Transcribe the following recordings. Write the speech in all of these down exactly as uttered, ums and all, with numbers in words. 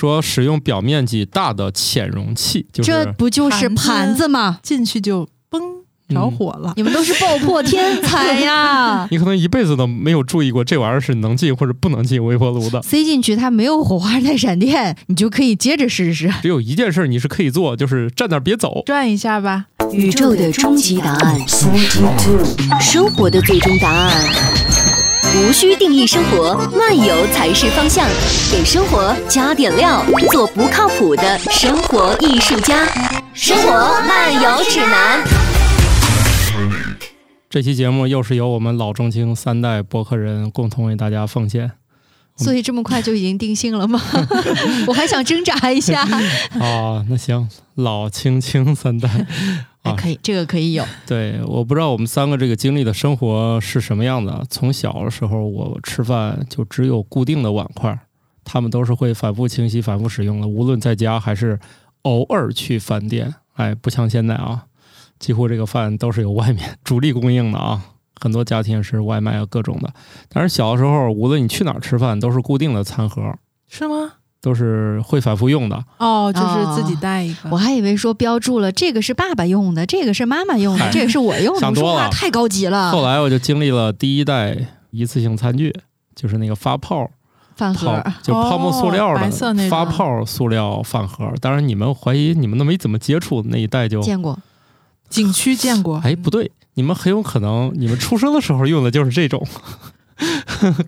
说使用表面积大的浅容器，就是这不就是盘子吗？进去就嘣着火了、嗯、你们都是爆破天才呀！你可能一辈子都没有注意过这玩意儿是能进或者不能进微波炉的，塞进去它没有火花带闪电，你就可以接着试试。只有一件事你是可以做，就是站那儿别走，转一下吧。宇宙的终极答案，生活的最终答案，无需定义生活，漫游才是方向。给生活加点料，做不靠谱的生活艺术家。生活漫游指南。这期节目又是由我们老中青三代播客人共同为大家奉献，所以这么快就已经定性了吗？我还想挣扎一下。哦，那行，老青青三代、啊、可以，这个可以有。对，我不知道我们三个这个经历的生活是什么样的。从小的时候，我吃饭就只有固定的碗筷，他们都是会反复清洗、反复使用的，无论在家还是偶尔去饭店。哎，不像现在啊。几乎这个饭都是由外面主力供应的啊，很多家庭是外卖啊各种的。但是小的时候，无论你去哪儿吃饭，都是固定的餐盒，是吗？都是会反复用的。哦，就是自己带一个。哦、我还以为说标注了这个是爸爸用的，这个是妈妈用的，这个是我用的。想多了，太高级了。后来我就经历了第一代一次性餐具，就是那个发泡。饭盒就泡沫塑料的、哦、发泡塑料饭盒。当然，你们怀疑你们都没怎么接触那一代就见过。景区见过。哎，不对，你们很有可能你们出生的时候用的就是这种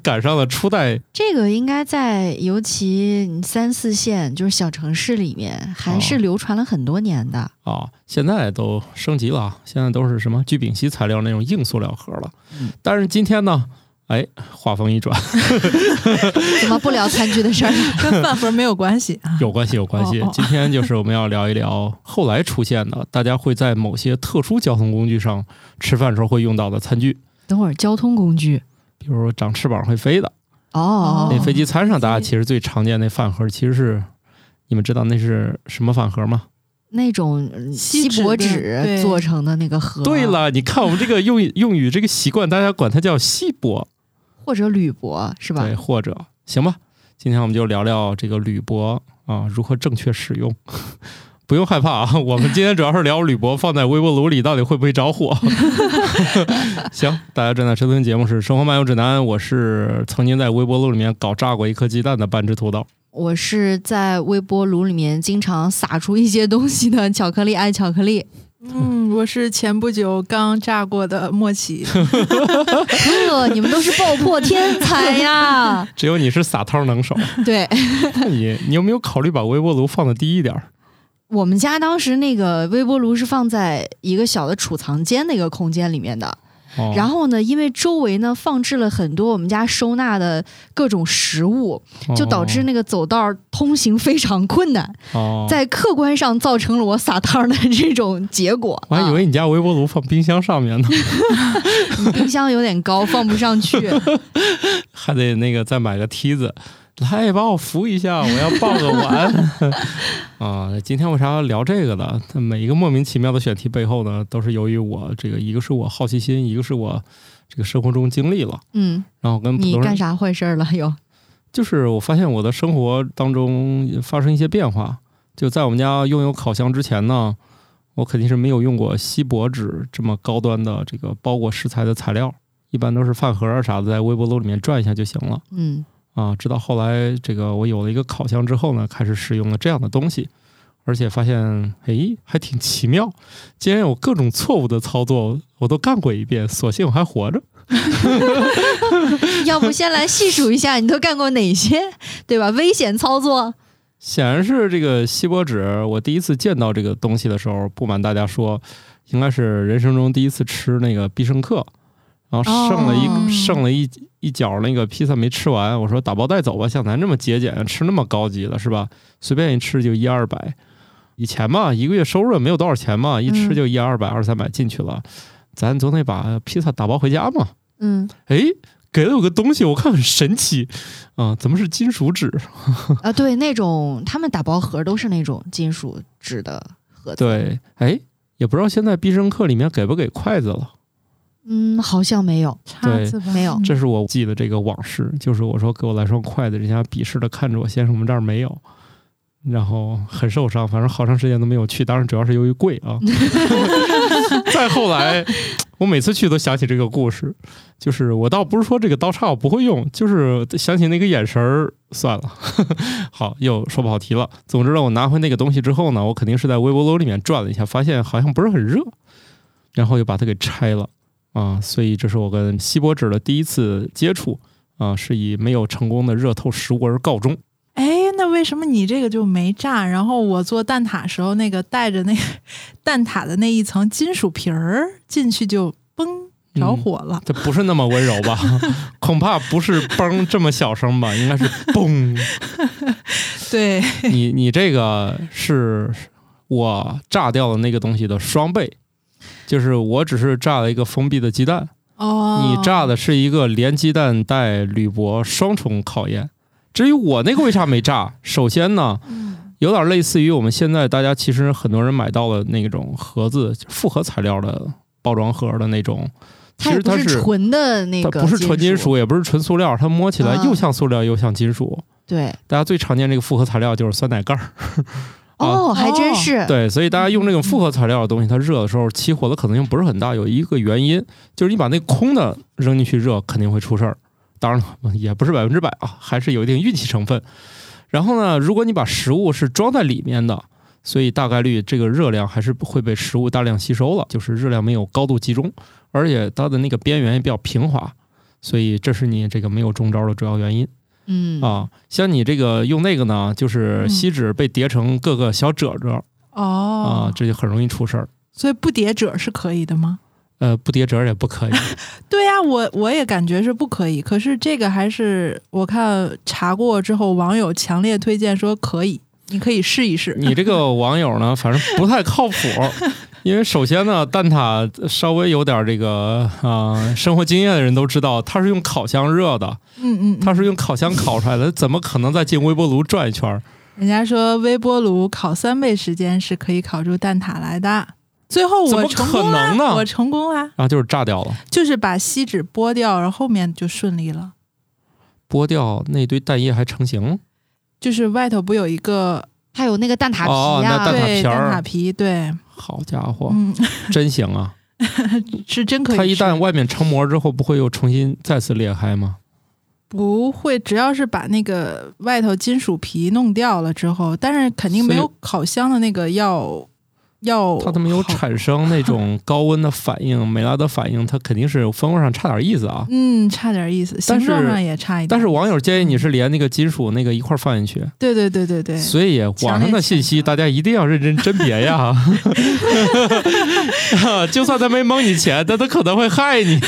赶上了初代。这个应该在尤其三四线就是小城市里面还是流传了很多年的啊、哦哦、现在都升级了，现在都是什么聚丙烯材料那种硬塑料盒了、嗯、但是今天呢，哎，话锋一转怎么不聊餐具的事儿？跟饭盒没有关系有关系有关系、哦哦、今天就是我们要聊一聊后来出现的大家会在某些特殊交通工具上吃饭时候会用到的餐具。等会儿交通工具比如长翅膀会飞的哦，那飞机餐上大家其实最常见那饭盒，其实是你们知道那是什么饭盒吗？那种锡箔纸做成的那个盒。对了，你看我们这个用用语这个习惯，大家管它叫锡箔或者铝箔，是吧？对，或者行吧。今天我们就聊聊这个铝箔啊，如何正确使用。不用害怕啊，我们今天主要是聊铝箔放在微波炉里到底会不会着火。行，大家正在收听节目是《生活漫游指南》，我是曾经在微波炉里面搞炸过一颗鸡蛋的半只土豆。我是在微波炉里面经常撒出一些东西的巧克力爱巧克力。嗯，我是前不久刚炸过的莫奇。呵，你们都是爆破天才呀！只有你是撒汤能手。对，你你有没有考虑把微波炉放的低一点？我们家当时那个微波炉是放在一个小的储藏间的一个空间里面的。哦、然后呢，因为周围呢放置了很多我们家收纳的各种食物，就导致那个走道通行非常困难，哦、在客观上造成了我撒汤的这种结果。我还以为你家微波炉放冰箱上面呢，冰箱有点高，放不上去，还得那个再买个梯子。来，把我扶一下，我要抱个碗啊！今天为啥要聊这个呢？每一个莫名其妙的选题背后呢，都是由于我这个，一个是我好奇心，一个是我这个生活中经历了，嗯，然后跟普通人你干啥坏事了又？就是我发现我的生活当中发生一些变化。就在我们家拥有烤箱之前呢，我肯定是没有用过锡箔纸这么高端的这个包裹食材的材料，一般都是饭盒啥的，在微波炉里面转一下就行了，嗯。啊，直到后来这个我有了一个烤箱之后呢，开始使用了这样的东西，而且发现哎，还挺奇妙，竟然有各种错误的操作我都干过一遍，所幸我还活着。要不先来细数一下你都干过哪些，对吧？危险操作显然是这个锡箔纸。我第一次见到这个东西的时候，不瞒大家说，应该是人生中第一次吃那个必胜客，然后剩了一、oh. 剩了一一角那个披萨没吃完，我说打包带走吧，像咱这么节俭吃那么高级的是吧？随便一吃就一二百，以前嘛一个月收入没有多少钱嘛，一吃就一二百二三百进去了，咱总得把披萨打包回家嘛。嗯，哎，给了我个东西，我看很神奇啊、呃，怎么是金属纸？啊，对，那种他们打包盒都是那种金属纸的盒子。对，哎，也不知道现在必胜客里面给不给筷子了。嗯，好像没有，对，没有。这是我记得这个往事，就是我说给我来双筷子，人家鄙视的看着我，先生我们这儿没有。然后很受伤，反正好长时间都没有去，当然主要是由于贵啊。再后来我每次去都想起这个故事，就是我倒不是说这个刀叉我不会用，就是想起那个眼神儿，算了。好，又说跑题了。总之呢，我拿回那个东西之后呢，我肯定是在微波炉里面转了一下，发现好像不是很热，然后又把它给拆了啊。所以这是我跟锡箔纸的第一次接触啊，是以没有成功的热透食物而告终。哎，那为什么你这个就没炸？然后我做蛋挞时候，那个带着那个蛋挞的那一层金属皮儿进去就嘣着火了、嗯。这不是那么温柔吧？恐怕不是嘣这么小声吧？应该是嘣。对，你你这个是我炸掉的那个东西的双倍，就是我只是炸了一个封闭的鸡蛋，哦，你炸的是一个连鸡蛋带铝箔双重考验。至于我那个为啥没炸，首先呢有点类似于我们现在大家其实很多人买到的那种盒子，复合材料的包装盒的那种，其实它 是, 它不是纯的那个，它不是纯金属也不是纯塑料，它摸起来又像塑料又像金属、嗯、对，大家最常见这个复合材料就是酸奶盖哦，还真是。对，所以大家用这种复合材料的东西，它热的时候起火的可能性不是很大，有一个原因就是你把那空的扔进去热肯定会出事儿。当然了，也不是百分之百啊，还是有一定运气成分。然后呢，如果你把食物是装在里面的，所以大概率这个热量还是会被食物大量吸收了，就是热量没有高度集中，而且它的那个边缘也比较平滑，所以这是你这个没有中招的主要原因。嗯啊，像你这个用那个呢，就是锡纸被叠成各个小褶褶，哦、嗯、啊，这就很容易出事儿。所以不叠褶是可以的吗？呃，不叠褶也不可以。对呀、啊，我我也感觉是不可以。可是这个还是我看查过之后，网友强烈推荐说可以，你可以试一试。你这个网友呢，反正不太靠谱，因为首先呢，蛋挞稍微有点这个啊、呃、生活经验的人都知道，它是用烤箱热的，嗯嗯，它是用烤箱烤出来的，怎么可能再进微波炉转一圈？人家说微波炉烤三倍时间是可以烤出蛋挞来的。最后我成功了，我成功了啊！就是炸掉了，就是把锡纸剥掉，然后后面就顺利了。剥掉那堆蛋液还成型，就是外头不有一个，还有那个蛋挞皮呀、啊哦，蛋挞皮儿，蛋挞皮，对，好家伙，嗯、真行啊！是真可以。它一旦外面成膜之后，不会又重新再次裂开吗？不会，只要是把那个外头金属皮弄掉了之后，但是肯定没有烤箱的那个要。要它都没有产生那种高温的反应，美拉德反应，它肯定是风味上差点意思啊。嗯，差点意思，形状上也差一点。但是网友建议你是连那个金属那个一块放进去。对对对对对。所以网上的信息大家一定要认真甄别呀，就算他没蒙你钱，但他可能会害你。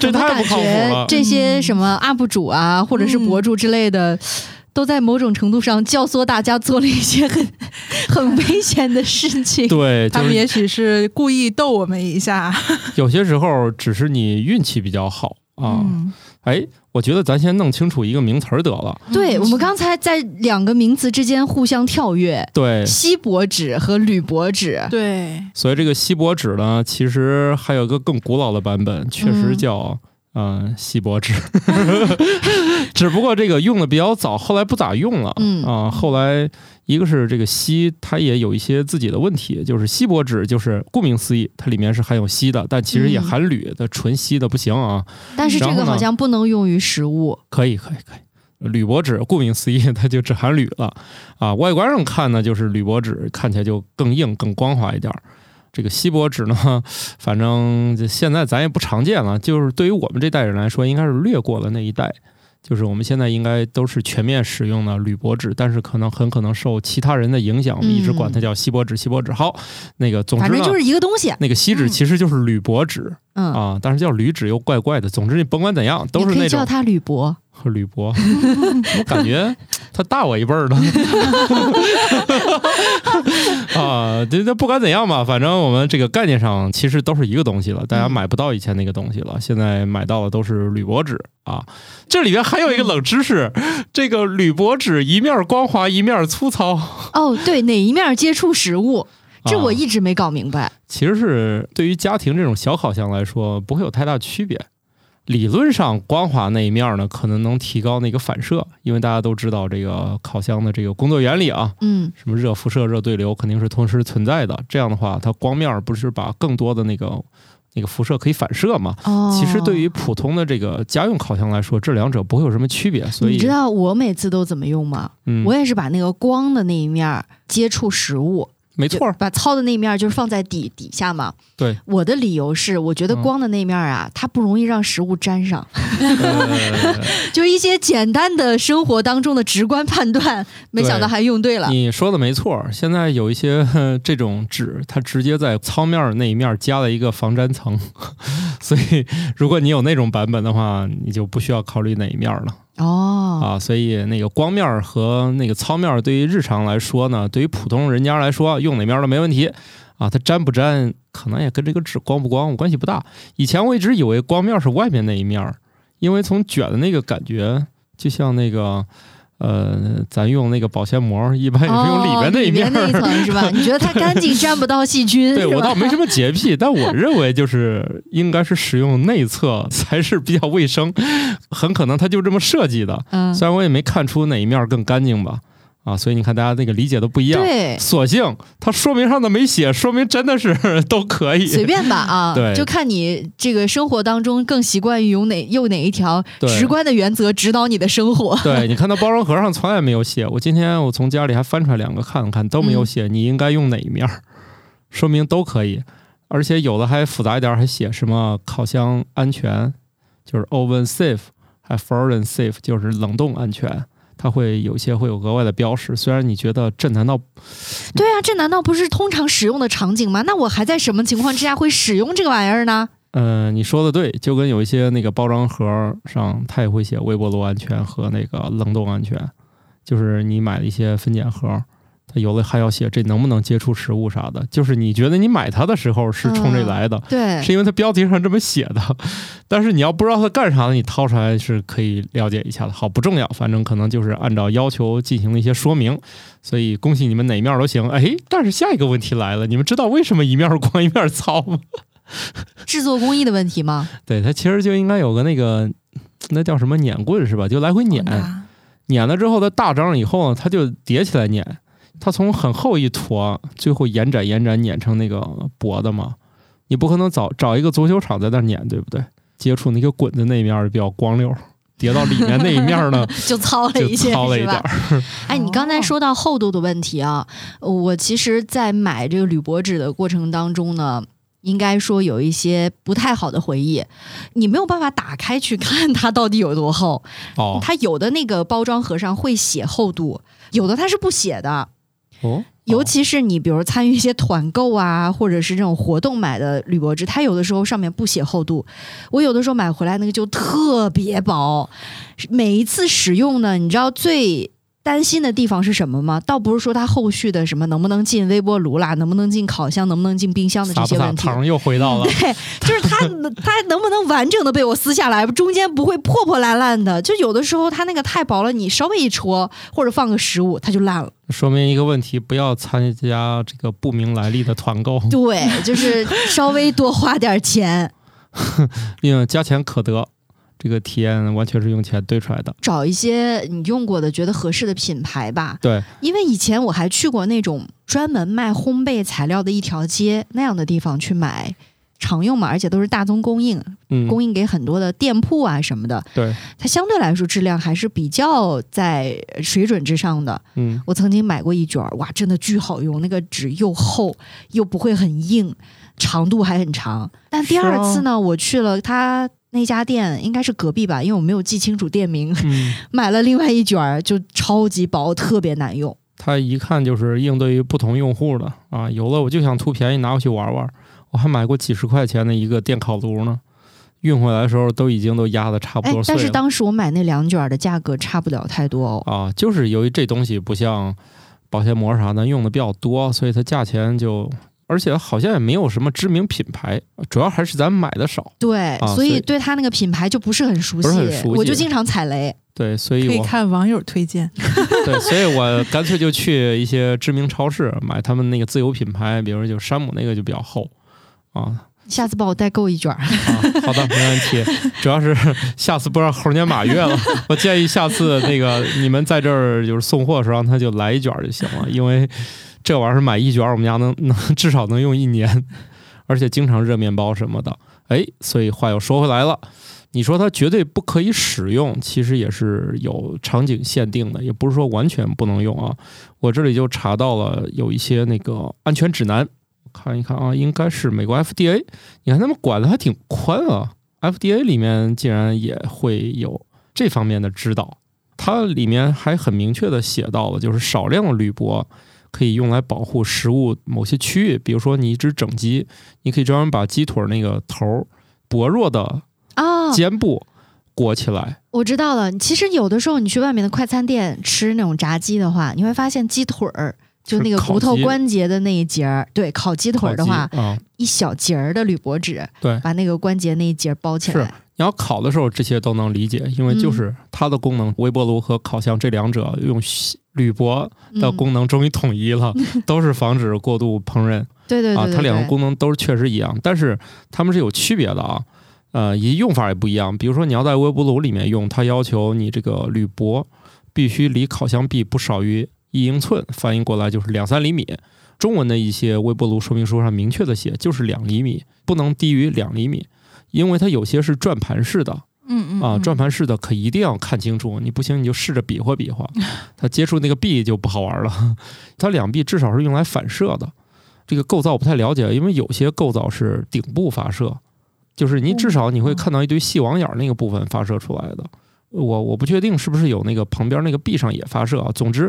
这太不靠谱了。这些什么 U P 主啊，或者是博主之类的。嗯都在某种程度上教唆大家做了一些很很危险的事情。对、就是，他们也许是故意逗我们一下。有些时候只是你运气比较好啊。嗯、哎，我觉得咱先弄清楚一个名词得了。对，我们刚才在两个名词之间互相跳跃。对，锡箔纸和铝箔纸。对，所以这个锡箔纸呢，其实还有一个更古老的版本，确实叫。嗯嗯，锡箔纸，只不过这个用的比较早，后来不咋用了。嗯啊、呃，后来一个是这个锡，它也有一些自己的问题，就是锡箔纸，就是顾名思义，它里面是含有锡的，但其实也含铝的，纯锡的不行啊。但是这个好像不能用于食物。可以，可以，可以。铝箔纸顾名思义，它就只含铝了啊。外观上看呢，就是铝箔纸看起来就更硬、更光滑一点。这个锡箔纸呢，反正现在咱也不常见了，就是对于我们这代人来说，应该是略过了那一代。就是我们现在应该都是全面使用的铝箔纸，但是可能很可能受其他人的影响，我们一直管它叫锡箔纸、嗯、锡箔纸。好，那个总之呢，反正就是一个东西。那个锡纸其实就是铝箔纸，嗯啊，但是叫铝纸又怪怪的。总之你甭管怎样，都是那种你可以叫它铝箔。铝箔，我感觉他大我一辈儿了啊！这这不管怎样吧，反正我们这个概念上其实都是一个东西了，大家买不到以前那个东西了，现在买到的都是铝箔纸啊。这里边还有一个冷知识，这个铝箔纸一面光滑一面粗糙。哦，对，哪一面接触食物？这我一直没搞明白。啊，其实是对于家庭这种小烤箱来说，不会有太大区别。理论上光滑那一面呢可能能提高那个反射，因为大家都知道这个烤箱的这个工作原理啊，嗯，什么热辐射热对流肯定是同时存在的，这样的话它光面不是把更多的那个那个辐射可以反射嘛、哦、其实对于普通的这个家用烤箱来说这两者不会有什么区别，所以你知道我每次都怎么用吗、嗯、我也是把那个光的那一面接触食物，没错，把糙的那一面就是放在底底下嘛。对，我的理由是，我觉得光的那面啊，嗯、它不容易让食物沾上，就一些简单的生活当中的直观判断，没想到还用对了。对，你说的没错，现在有一些、呃、这种纸，它直接在糙面那一面加了一个防粘层，所以如果你有那种版本的话，你就不需要考虑哪一面了。哦、oh. 啊，所以那个光面和那个糙面对于日常来说呢，对于普通人家来说用哪面都没问题啊，它粘不粘可能也跟这个纸光不光关系不大。以前我一直以为光面是外面那一面，因为从卷的那个感觉就像那个呃，咱用那个保鲜膜一般也是用里面那一面、哦、里面那一层是吧？你觉得它干净沾不到细菌对，我倒没什么洁癖，但我认为就是应该是使用内侧才是比较卫生，很可能它就这么设计的、嗯、虽然我也没看出哪一面更干净吧，啊，所以你看大家那个理解都不一样，对，索性它说明上的没写，说明真的是都可以随便吧啊，对，就看你这个生活当中更习惯于用哪用哪一条直观的原则指导你的生活。 对， 对，你看到包装盒上从来没有写，我今天我从家里还翻出来两个看看都没有写、嗯、你应该用哪一面，说明都可以，而且有的还复杂一点，还写什么烤箱安全，就是 oven safe， 还 frozen safe， 就是冷冻安全，它会有些会有额外的标识，虽然你觉得这难道对啊，这难道不是通常使用的场景吗？那我还在什么情况之下会使用这个玩意儿呢？呃，你说的对，就跟有一些那个包装盒上它也会写微波炉安全和那个冷冻安全，就是你买了一些分拣盒，它有的还要写这能不能接触食物啥的，就是你觉得你买它的时候是冲这来的、嗯、对，是因为它标题上这么写的，但是你要不知道它干啥的，你掏出来是可以了解一下的。好，不重要，反正可能就是按照要求进行了一些说明，所以恭喜你们哪面都行。哎，但是下一个问题来了，你们知道为什么一面光一面糙吗？制作工艺的问题吗？对，它其实就应该有个那个那叫什么碾棍是吧，就来回碾、哦、碾了之后它大张以后呢，它就叠起来碾，它从很厚一坨最后延展延展碾成那个薄的嘛，你不可能找找一个足球场在那碾，对不对？接触那个滚的那一面比较光溜，叠到里面那一面呢就糙了一些，就糙了一点。哎，你刚才说到厚度的问题啊，我其实在买这个铝箔纸的过程当中呢，应该说有一些不太好的回忆，你没有办法打开去看它到底有多厚、哦、它有的那个包装盒上会写厚度，有的它是不写的哦，尤其是你比如参与一些团购啊，或者是这种活动买的铝箔纸，它有的时候上面不写厚度，我有的时候买回来那个就特别薄，每一次使用呢，你知道最担心的地方是什么吗？倒不是说它后续的什么能不能进微波炉啦，能不能进烤箱，能不能进冰箱的这些问题。撒不撒糖又回到了、嗯、对，就是它它能不能完整的被我撕下来，中间不会破破烂烂的。就有的时候它那个太薄了，你稍微一戳或者放个食物它就烂了。说明一个问题，不要参加这个不明来历的团购。对，就是稍微多花点钱，因为加钱可得，这个体验完全是用钱堆出来的。找一些你用过的觉得合适的品牌吧。对，因为以前我还去过那种专门卖烘焙材料的一条街那样的地方去买常用嘛，而且都是大宗供应、嗯、供应给很多的店铺啊什么的。对，它相对来说质量还是比较在水准之上的。嗯，我曾经买过一卷，哇，真的巨好用，那个纸又厚又不会很硬，长度还很长。但第二次呢、啊、我去了它那家店，应该是隔壁吧，因为我没有记清楚店名、嗯、买了另外一卷，就超级薄，特别难用。它一看就是应对于不同用户的啊，有了我就想图便宜拿回去玩玩。我还买过几十块钱的一个电烤炉呢，运回来的时候都已经都压的差不多碎了。哎，但是当时我买那两卷的价格差不了太多哦。啊，就是由于这东西不像保鲜膜啥的用的比较多，所以它价钱就，而且好像也没有什么知名品牌，主要还是咱买的少。对、啊、所以对它那个品牌就不是很熟悉，不是很熟悉，我就经常踩雷。对，所以我可以看网友推荐。对，所以我干脆就去一些知名超市买他们那个自有品牌，比如就山姆那个就比较厚啊。下次帮我代购一卷、啊、好的，没问题。主要是下次不知道猴年马月了，我建议下次那个你们在这儿就是送货的时候，让他就来一卷就行了，因为这玩意儿买一卷，我们家能能至少能用一年，而且经常热面包什么的。哎，所以话又说回来了，你说它绝对不可以使用，其实也是有场景限定的，也不是说完全不能用啊。我这里就查到了有一些那个安全指南，看一看啊，应该是美国 F D A， 你看他们管的还挺宽啊。F D A 里面竟然也会有这方面的指导，它里面还很明确的写到了，就是少量的铝箔可以用来保护食物某些区域，比如说你一只整鸡，你可以专门把鸡腿那个头薄弱的肩部裹起来。哦，我知道了。其实有的时候你去外面的快餐店吃那种炸鸡的话，你会发现鸡腿就那个骨头关节的那一节，对，烤鸡腿的话，嗯，一小节的铝箔纸，对，把那个关节那一节包起来。是你要烤的时候这些都能理解，因为就是它的功能，嗯，微波炉和烤箱这两者用铝箔的功能终于统一了，嗯，都是防止过度烹饪。对对 对, 对, 对, 对、啊，它两个功能都是确实一样，但是它们是有区别的啊，呃，用法也不一样。比如说你要在微波炉里面用，它要求你这个铝箔必须离烤箱壁不少于一英寸，翻译过来就是两三厘米。中文的一些微波炉说明书上明确的写，就是两厘米，不能低于两厘米。因为它有些是转盘式的，嗯嗯啊，转盘式的可一定要看清楚，你不行你就试着比划比划，它接触那个壁就不好玩了。它两壁至少是用来反射的，这个构造我不太了解，因为有些构造是顶部发射，就是你至少你会看到一堆细网眼那个部分发射出来的。我我不确定是不是有那个旁边那个壁上也发射啊。总之，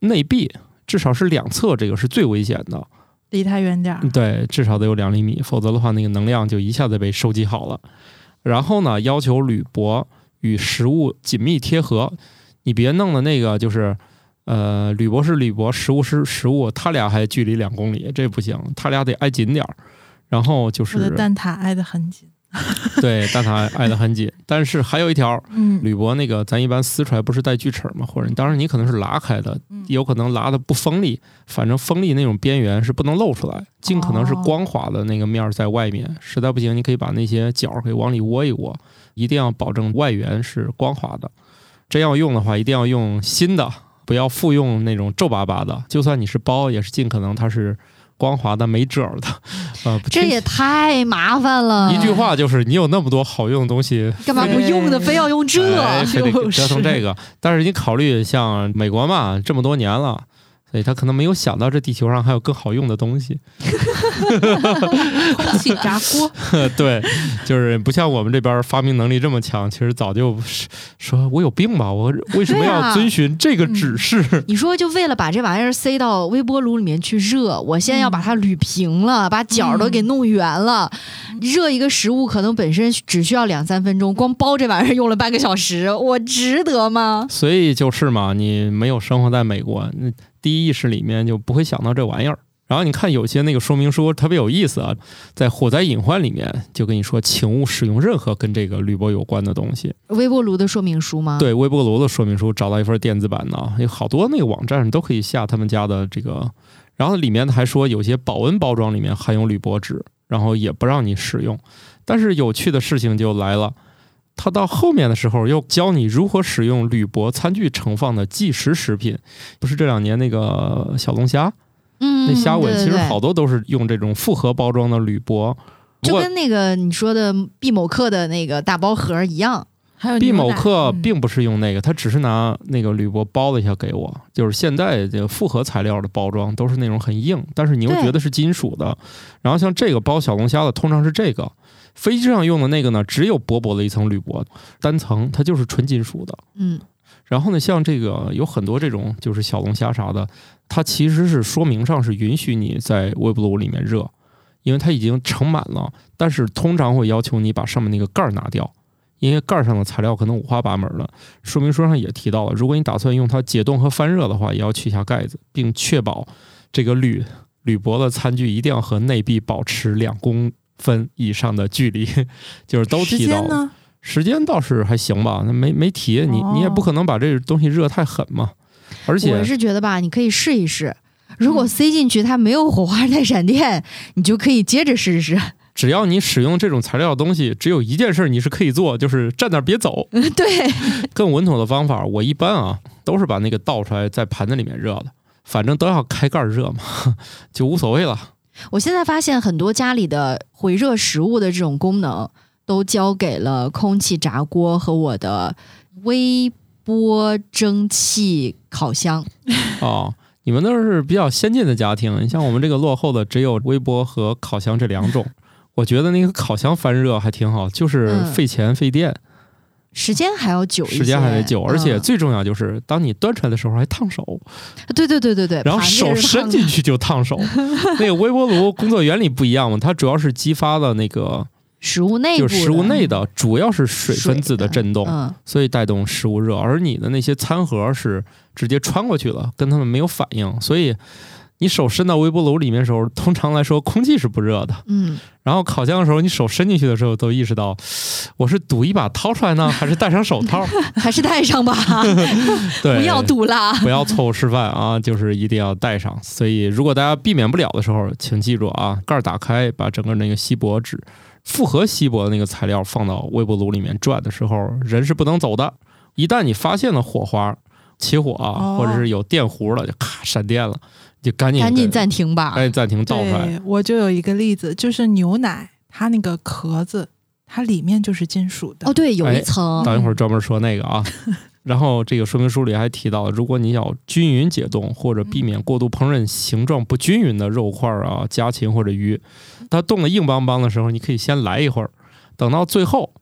内壁至少是两侧，这个是最危险的。离它远点，对，至少得有两厘米，否则的话那个能量就一下子被收集好了。然后呢，要求铝箔与食物紧密贴合，你别弄的那个就是呃铝箔是铝箔，食物是食物，它俩还距离两公里，这不行，它俩得挨紧点。然后就是我的蛋挞挨得很紧。对，蛋挞挨得很紧。但是还有一条，嗯，铝箔那个咱一般撕出来不是带锯齿吗？或者当然你可能是拉开的，有可能拉的不锋利，反正锋利那种边缘是不能露出来，尽可能是光滑的那个面在外面。哦，实在不行你可以把那些角可以往里窝一窝，一定要保证外缘是光滑的。真要用的话一定要用新的，不要复用那种皱巴巴的，就算你是包也是尽可能它是光滑的没褶的，呃，这也太麻烦了。一句话就是，你有那么多好用的东西，干嘛不用的，非要用这？哎，非得折腾这个。但是你考虑，像美国嘛，这么多年了，所以他可能没有想到这地球上还有更好用的东西。空气炸锅。对，就是不像我们这边发明能力这么强，其实早就说我有病吧，我为什么要遵循这个指示？啊嗯，你说就为了把这玩意儿塞到微波炉里面去热，我现在要把它捋平了，嗯，把角都给弄圆了，嗯，热一个食物可能本身只需要两三分钟，光包这玩意儿用了半个小时，我值得吗？所以就是嘛，你没有生活在美国，那第一意识里面就不会想到这玩意儿。然后你看有些那个说明书特别有意思啊，在火灾隐患里面就跟你说，请勿使用任何跟这个铝箔有关的东西。微波炉的说明书吗？对，微波炉的说明书找到一份电子版呢，有好多那个网站都可以下他们家的这个。然后里面还说有些保温包装里面含有铝箔纸，然后也不让你使用。但是有趣的事情就来了，它到后面的时候又教你如何使用铝箔餐具盛放的即食食品。不是这两年那个小龙虾？嗯，那虾尾其实好多都是用这种复合包装的铝箔，就跟那个你说的必某客的那个大包盒一样。还有必某客并不是用那个，他只是拿那个铝箔包了一下给我。就是现在这个复合材料的包装都是那种很硬，但是你又觉得是金属的。然后像这个包小龙虾的，通常是这个。飞机上用的那个呢，只有薄薄的一层铝箔，单层它就是纯金属的。嗯。然后呢，像这个有很多这种就是小龙虾啥的，它其实是说明上是允许你在微波炉里面热，因为它已经盛满了，但是通常会要求你把上面那个盖拿掉，因为盖上的材料可能五花八门的。说明书上也提到了，如果你打算用它解冻和翻热的话，也要去下盖子，并确保这个铝铝箔的餐具一定要和内壁保持两公分以上的距离，就是都提到了。时间倒是还行吧，那没没提你，你也不可能把这东西热太狠嘛。而且我是觉得吧，你可以试一试，如果塞进去它没有火花带闪电，你就可以接着试试。只要你使用这种材料的东西，只有一件事你是可以做，就是站那别走。对，更稳妥的方法，我一般啊都是把那个倒出来在盘子里面热了，反正都要开盖热嘛，就无所谓了。我现在发现很多家里的回热食物的这种功能都交给了空气炸锅和我的微波蒸汽烤箱。哦，你们都是比较先进的家庭，像我们这个落后的只有微波和烤箱这两种。我觉得那个烤箱翻热还挺好，就是费钱费电、嗯、时间还要久一些，时间还得久，而且最重要就是、嗯、当你端出来的时候还烫手。对对对对对，然后手伸进去就烫手。那个微波炉工作原理不一样嘛，它主要是激发了那个食物内部，就是食物内的主要是水分子的震动、嗯、所以带动食物热，而你的那些餐盒是直接穿过去了，跟他们没有反应，所以你手伸到微波炉里面的时候，通常来说空气是不热的，嗯，然后烤箱的时候，你手伸进去的时候都意识到，我是赌一把掏出来呢，还是戴上手套？还是戴上吧，对，不要赌啦，不要错误示范啊，就是一定要戴上。所以如果大家避免不了的时候，请记住啊，盖打开，把整个那个锡箔纸、复合锡箔的那个材料放到微波炉里面转的时候，人是不能走的。一旦你发现了火花、起火啊，或者是有电弧了，就咔闪电了。就赶紧赶紧暂停吧，赶紧暂停倒出来。我就有一个例子，就是牛奶，它那个壳子，它里面就是金属的。哦，对，有一层。等一会儿专门说那个啊。然后这个说明书里还提到，如果你要均匀解冻或者避免过度烹饪形状不均匀的肉块啊、家禽或者鱼，它冻得硬邦邦的时候，你可以先来一会儿，等到最后，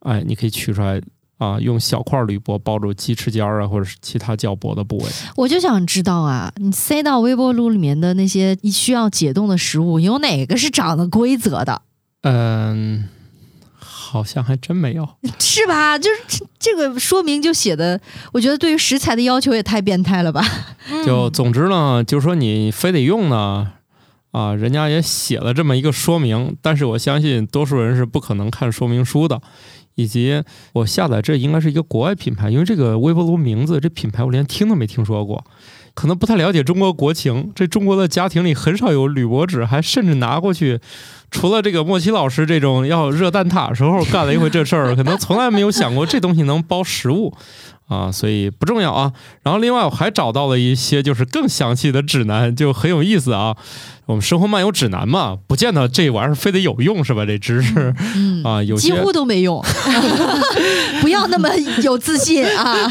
哎，你可以取出来。啊，用小块铝箔包住鸡翅尖啊，或者是其他较薄的部位。我就想知道啊，你塞到微波炉里面的那些需要解冻的食物，有哪个是长得规则的？嗯，好像还真没有，是吧？就是这个说明就写的，我觉得对于食材的要求也太变态了吧。就总之呢，就是说你非得用呢。啊，人家也写了这么一个说明，但是我相信多数人是不可能看说明书的，以及我下载这应该是一个国外品牌，因为这个微波炉名字这品牌我连听都没听说过，可能不太了解中国国情，这中国的家庭里很少有铝箔纸，还甚至拿过去，除了这个莫奇老师这种要热蛋挞时候干了一回这事儿，可能从来没有想过这东西能包食物。啊，所以不重要啊。然后另外我还找到了一些就是更详细的指南，就很有意思啊。我们生活漫游指南嘛，不见得这玩意儿非得有用是吧？这知识、嗯嗯、啊，有些几乎都没用，不要那么有自信啊。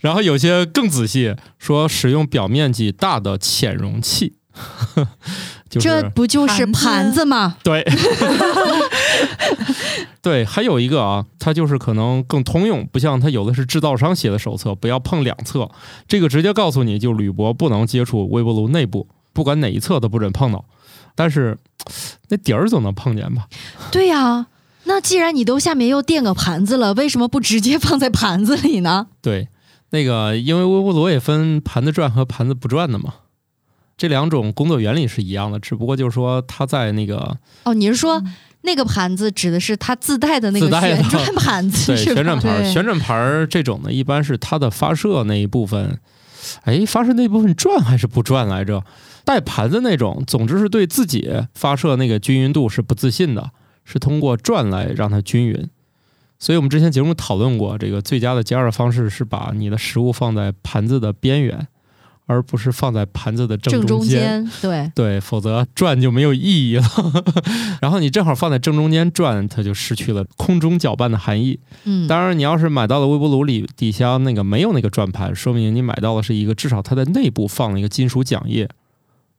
然后有些更仔细说，使用表面积大的浅容器。就是、这不就是盘子吗？对，对，还有一个啊，它就是可能更通用，不像它有的是制造商写的手册，不要碰两侧，这个直接告诉你就铝箔不能接触微波炉内部，不管哪一侧都不准碰到。但是那底儿总能碰见吧？对呀、啊，那既然你都下面又垫个盘子了，为什么不直接放在盘子里呢？对，那个因为微波炉也分盘子转和盘子不转的嘛。这两种工作原理是一样的，只不过就是说它在那个哦，你是说那个盘子指的是它自带的那个旋转盘子，对，旋转盘，旋转盘这种呢，一般是它的发射那一部分，哎，发射那一部分转还是不转来着？带盘子那种，总之是对自己发射那个均匀度是不自信的，是通过转来让它均匀。所以我们之前节目讨论过，这个最佳的加热方式是把你的食物放在盘子的边缘。而不是放在盘子的正中间，正中间，对对，否则转就没有意义了。然后你正好放在正中间转，它就失去了空中搅拌的含义。嗯，当然你要是买到了微波炉里底下那个没有那个转盘，说明你买到的是一个至少它在内部放了一个金属桨叶，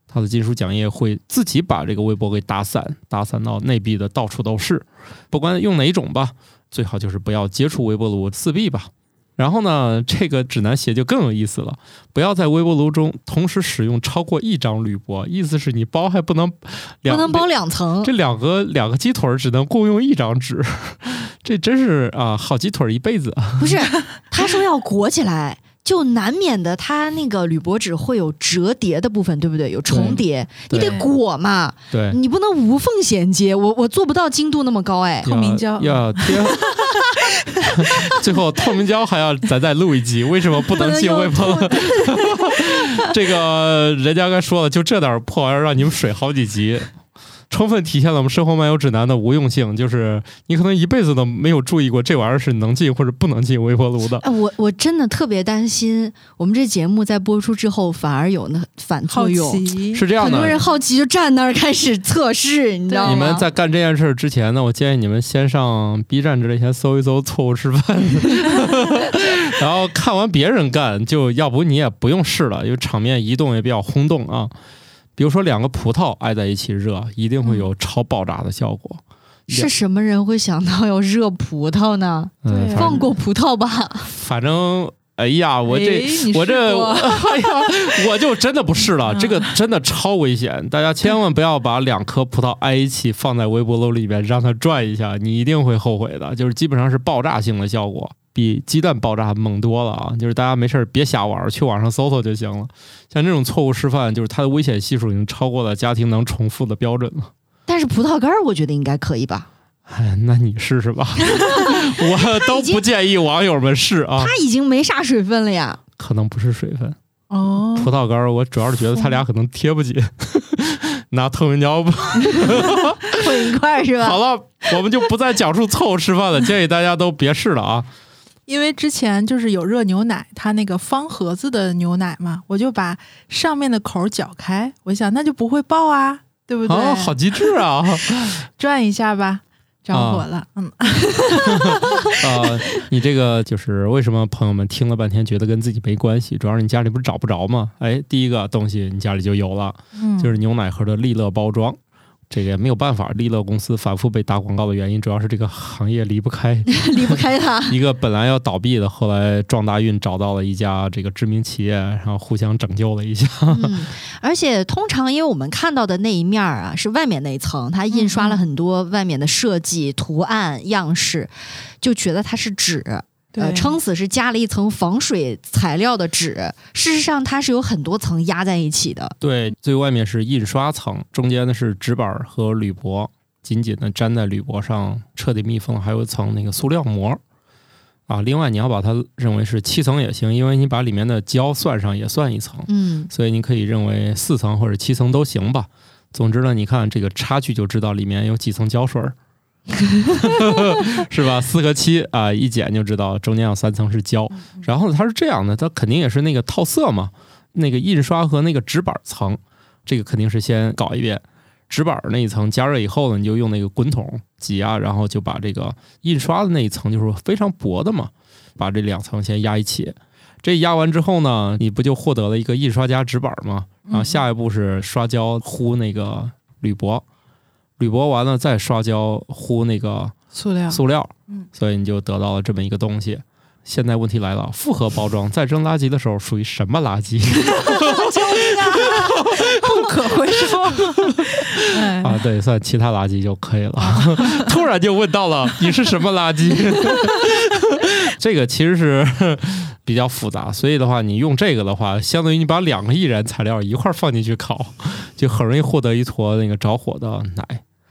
它的金属桨叶会自己把这个微波给打散，打散到内壁的到处都是。不管用哪一种吧，最好就是不要接触微波炉四壁吧。然后呢，这个指南写就更有意思了。不要在微波炉中同时使用超过一张铝箔，意思是你包还不能两不能包两层，这两个两个鸡腿只能共用一张纸，这真是啊、呃，好鸡腿一辈子。不是，他说要裹起来，就难免的，它那个铝箔纸会有折叠的部分，对不对？有重叠，你得裹嘛。对，你不能无缝衔接，我我做不到精度那么高哎。透明胶要贴。最后透明胶还要咱再录一集，为什么不能进微波炉？这个人家刚说了，就这点破玩意儿让你们水好几集。充分体现了我们生活漫游指南的无用性，就是你可能一辈子都没有注意过这玩意儿是能进或者不能进微波炉的。哎、呃，我我真的特别担心，我们这节目在播出之后反而有那反作用，是这样的，很多人好奇就站那儿开始测试，你知道吗？你们在干这件事之前呢，我建议你们先上 B 站之类先搜一搜错误示范，然后看完别人干，就要不你也不用试了，因为场面移动也比较轰动啊。比如说两个葡萄挨在一起热，一定会有超爆炸的效果。嗯、是什么人会想到要热葡萄呢？嗯、放过葡萄吧。反正，哎呀，我这我这，哎呀，我就真的不试了。这个真的超危险，大家千万不要把两颗葡萄挨一起放在微波炉里面让它转一下，你一定会后悔的。就是基本上是爆炸性的效果。比鸡蛋爆炸猛多了啊！就是大家没事别瞎玩，去网上搜搜就行了。像这种错误示范，就是它的危险系数已经超过了家庭能重复的标准了。但是葡萄干我觉得应该可以吧？哎，那你试试吧。我都不建议网友们试啊。它已经没啥水分了呀。可能不是水分哦。葡萄干我主要是觉得它俩可能贴不紧。拿透明胶吧混一块是吧？好了，我们就不再讲述错误示范了，建议大家都别试了啊。因为之前就是有热牛奶，它那个方盒子的牛奶嘛，我就把上面的口搅开，我想那就不会爆啊，对不对？哦，好机智啊！转一下吧，着火了。啊、嗯，啊，你这个就是为什么朋友们听了半天觉得跟自己没关系？主要是你家里不是找不着吗？哎，第一个东西你家里就有了，嗯、就是牛奶盒的利乐包装。这个也没有办法，利乐公司反复被打广告的原因，主要是这个行业离不开离不开它。一个本来要倒闭的，后来撞大运找到了一家这个知名企业，然后互相拯救了一下。嗯，而且通常因为我们看到的那一面啊，是外面那一层，它印刷了很多外面的设计、嗯、图案、样式，就觉得它是纸。呃，撑死是加了一层防水材料的纸，事实上它是有很多层压在一起的。对，最外面是印刷层，中间的是纸板和铝箔，紧紧的粘在铝箔上，彻底密封，还有一层那个塑料膜。啊，另外你要把它认为是七层也行，因为你把里面的胶算上也算一层，嗯，所以你可以认为四层或者七层都行吧。总之呢，你看这个差距就知道里面有几层胶水。是吧？四和七啊、呃，一剪就知道中间有三层是胶。然后它是这样的，它肯定也是那个套色嘛，那个印刷和那个纸板层，这个肯定是先搞一遍。纸板那一层加热以后呢，你就用那个滚筒挤压，然后就把这个印刷的那一层就是非常薄的嘛，把这两层先压一起。这压完之后呢，你不就获得了一个印刷加纸板吗？然后下一步是刷胶糊那个铝箔。铝箔完了再刷胶糊那个塑料，塑料，嗯，所以你就得到了这么一个东西。现在问题来了，复合包装在扔垃圾的时候属于什么垃圾？不可回收啊，对，算其他垃圾就可以了。突然就问到了你是什么垃圾？这个其实是比较复杂，所以的话，你用这个的话，相当于你把两个易燃材料一块放进去烤，就很容易获得一坨那个着火的奶。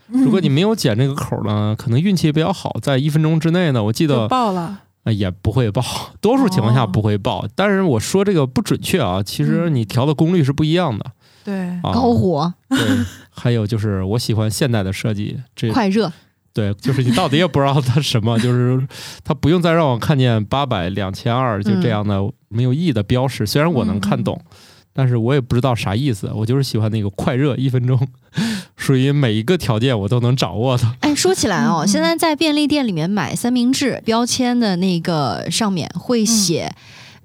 如果你没有剪这个口呢，可能运气比较好，在一分钟之内呢，我记得爆了。也不会爆，多数情况下不会爆、哦、但是我说这个不准确啊，其实你调的功率是不一样的、嗯啊、对，高火，对，还有就是我喜欢现代的设计，这快热，对，就是你到底也不知道它什么，就是它不用再让我看见八百两千二就这样的没有意义的标识、嗯、虽然我能看懂、嗯、但是我也不知道啥意思，我就是喜欢那个快热一分钟，属于每一个条件我都能掌握的。哎，说起来哦，现在在便利店里面买三明治，标签的那个上面会写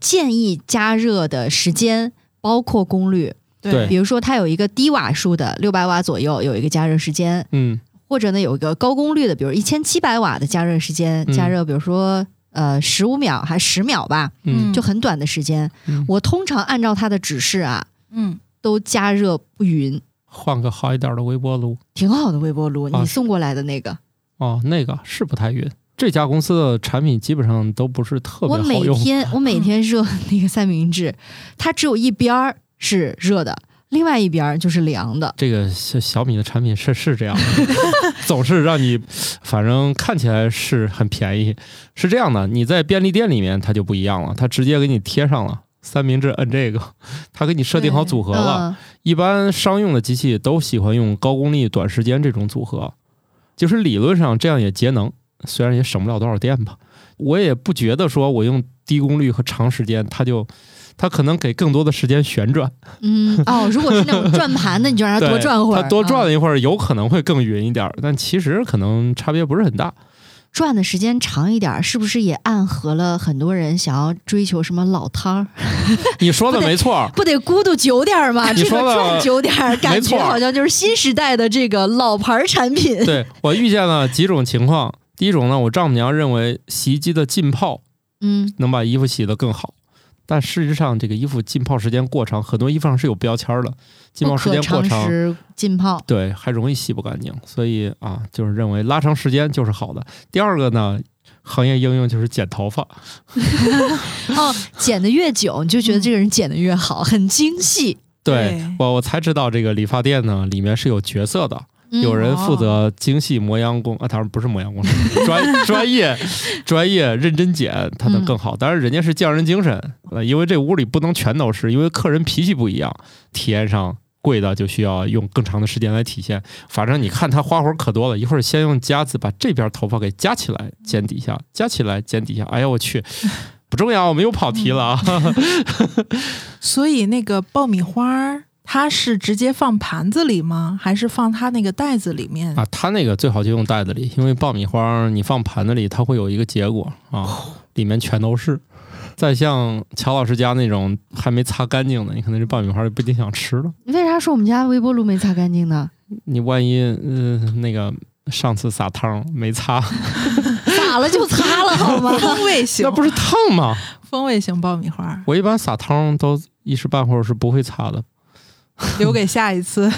建议加热的时间，包括功率。对，比如说它有一个低瓦数的六百瓦左右有一个加热时间，嗯，或者呢有一个高功率的，比如一千七百瓦的加热时间，加热比如说。呃，十五秒还十秒吧，嗯，就很短的时间。嗯、我通常按照它的指示啊，嗯，都加热不匀。换个好一点的微波炉，挺好的微波炉，啊、你送过来的那个。哦，那个是不太匀。这家公司的产品基本上都不是特别好用。我每天我每天热那个三明治，它只有一边是热的。另外一边就是凉的，这个小米的产品是是这样的，总是让你，反正看起来是很便宜，是这样的。你在便利店里面它就不一样了，它直接给你贴上了三明治，摁这个，它给你设定好组合了，一般商用的机器都喜欢用高功率短时间这种组合，就是理论上这样也节能，虽然也省不了多少电吧。我也不觉得说我用低功率和长时间，它就它可能给更多的时间旋转。嗯哦，如果是那种转盘的，你就让它多转会儿，它多转了一会儿，哦、有可能会更匀一点，但其实可能差别不是很大。转的时间长一点，是不是也暗合了很多人想要追求什么老汤？你说的没错，不得咕嘟久点吗？这个转久点，感觉好像就是新时代的这个老牌产品。对，我遇见了几种情况。第一种呢，我丈母娘认为洗衣机的浸泡，嗯，能把衣服洗得更好，但事实上这个衣服浸泡时间过长，很多衣服上是有标签的，浸泡时间过长，浸泡对还容易洗不干净，所以啊，就是认为拉长时间就是好的。第二个呢，行业应用就是剪头发，哦，剪得越久，你就觉得这个人剪得越好，很精细。对，我我才知道这个理发店呢，里面是有角色的。有人负责精细磨洋工啊，当然不是磨洋工，专专业专业认真剪，它能更好。当然人家是匠人精神，因为这屋里不能全都是，因为客人脾气不一样，体验上贵的就需要用更长的时间来体现。反正你看他花活可多了，一会儿先用夹子把这边头发给夹起来，剪底下，夹起来剪底下，哎呀我去。不重要，我们又跑题了啊。嗯、所以那个爆米花它是直接放盘子里吗？还是放它那个袋子里面啊？它那个最好就用袋子里，因为爆米花你放盘子里，它会有一个结果啊，里面全都是。再像乔老师家那种还没擦干净的，你可能这爆米花就不一定想吃了。你为啥说我们家微波炉没擦干净呢？你万一呃那个上次撒汤没擦，撒了就擦了好吗？风味型那不是烫吗？风味型爆米花，我一般撒汤都一时半会儿是不会擦的。留给下一次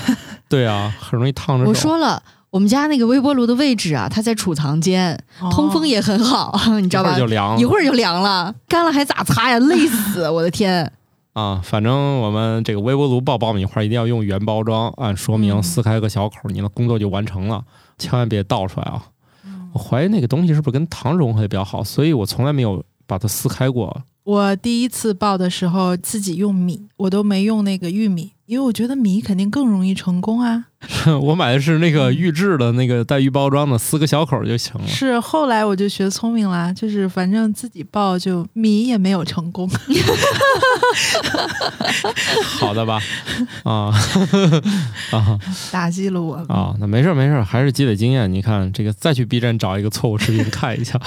对啊，很容易烫着手。我说了，我们家那个微波炉的位置啊，它在储藏间、哦、通风也很好，你知道吧，一会儿就凉了，一会儿就凉了，干了还咋擦呀，累死我的天啊！反正我们这个微波炉爆爆米花一定要用原包装，按说明撕开个小口、嗯、你的工作就完成了，千万别倒出来啊、嗯、我怀疑那个东西是不是跟糖融合的比较好，所以我从来没有把它撕开过。我第一次爆的时候自己用米，我都没用那个玉米，因为我觉得米肯定更容易成功啊。我买的是那个预制的那个带预包装的，撕个小口就行了。是后来我就学聪明啦，就是反正自己爆就米也没有成功。好的吧，啊啊，打击了我啊！那没事没事，还是积累经验。你看这个，再去 B 站找一个错误视频看一下。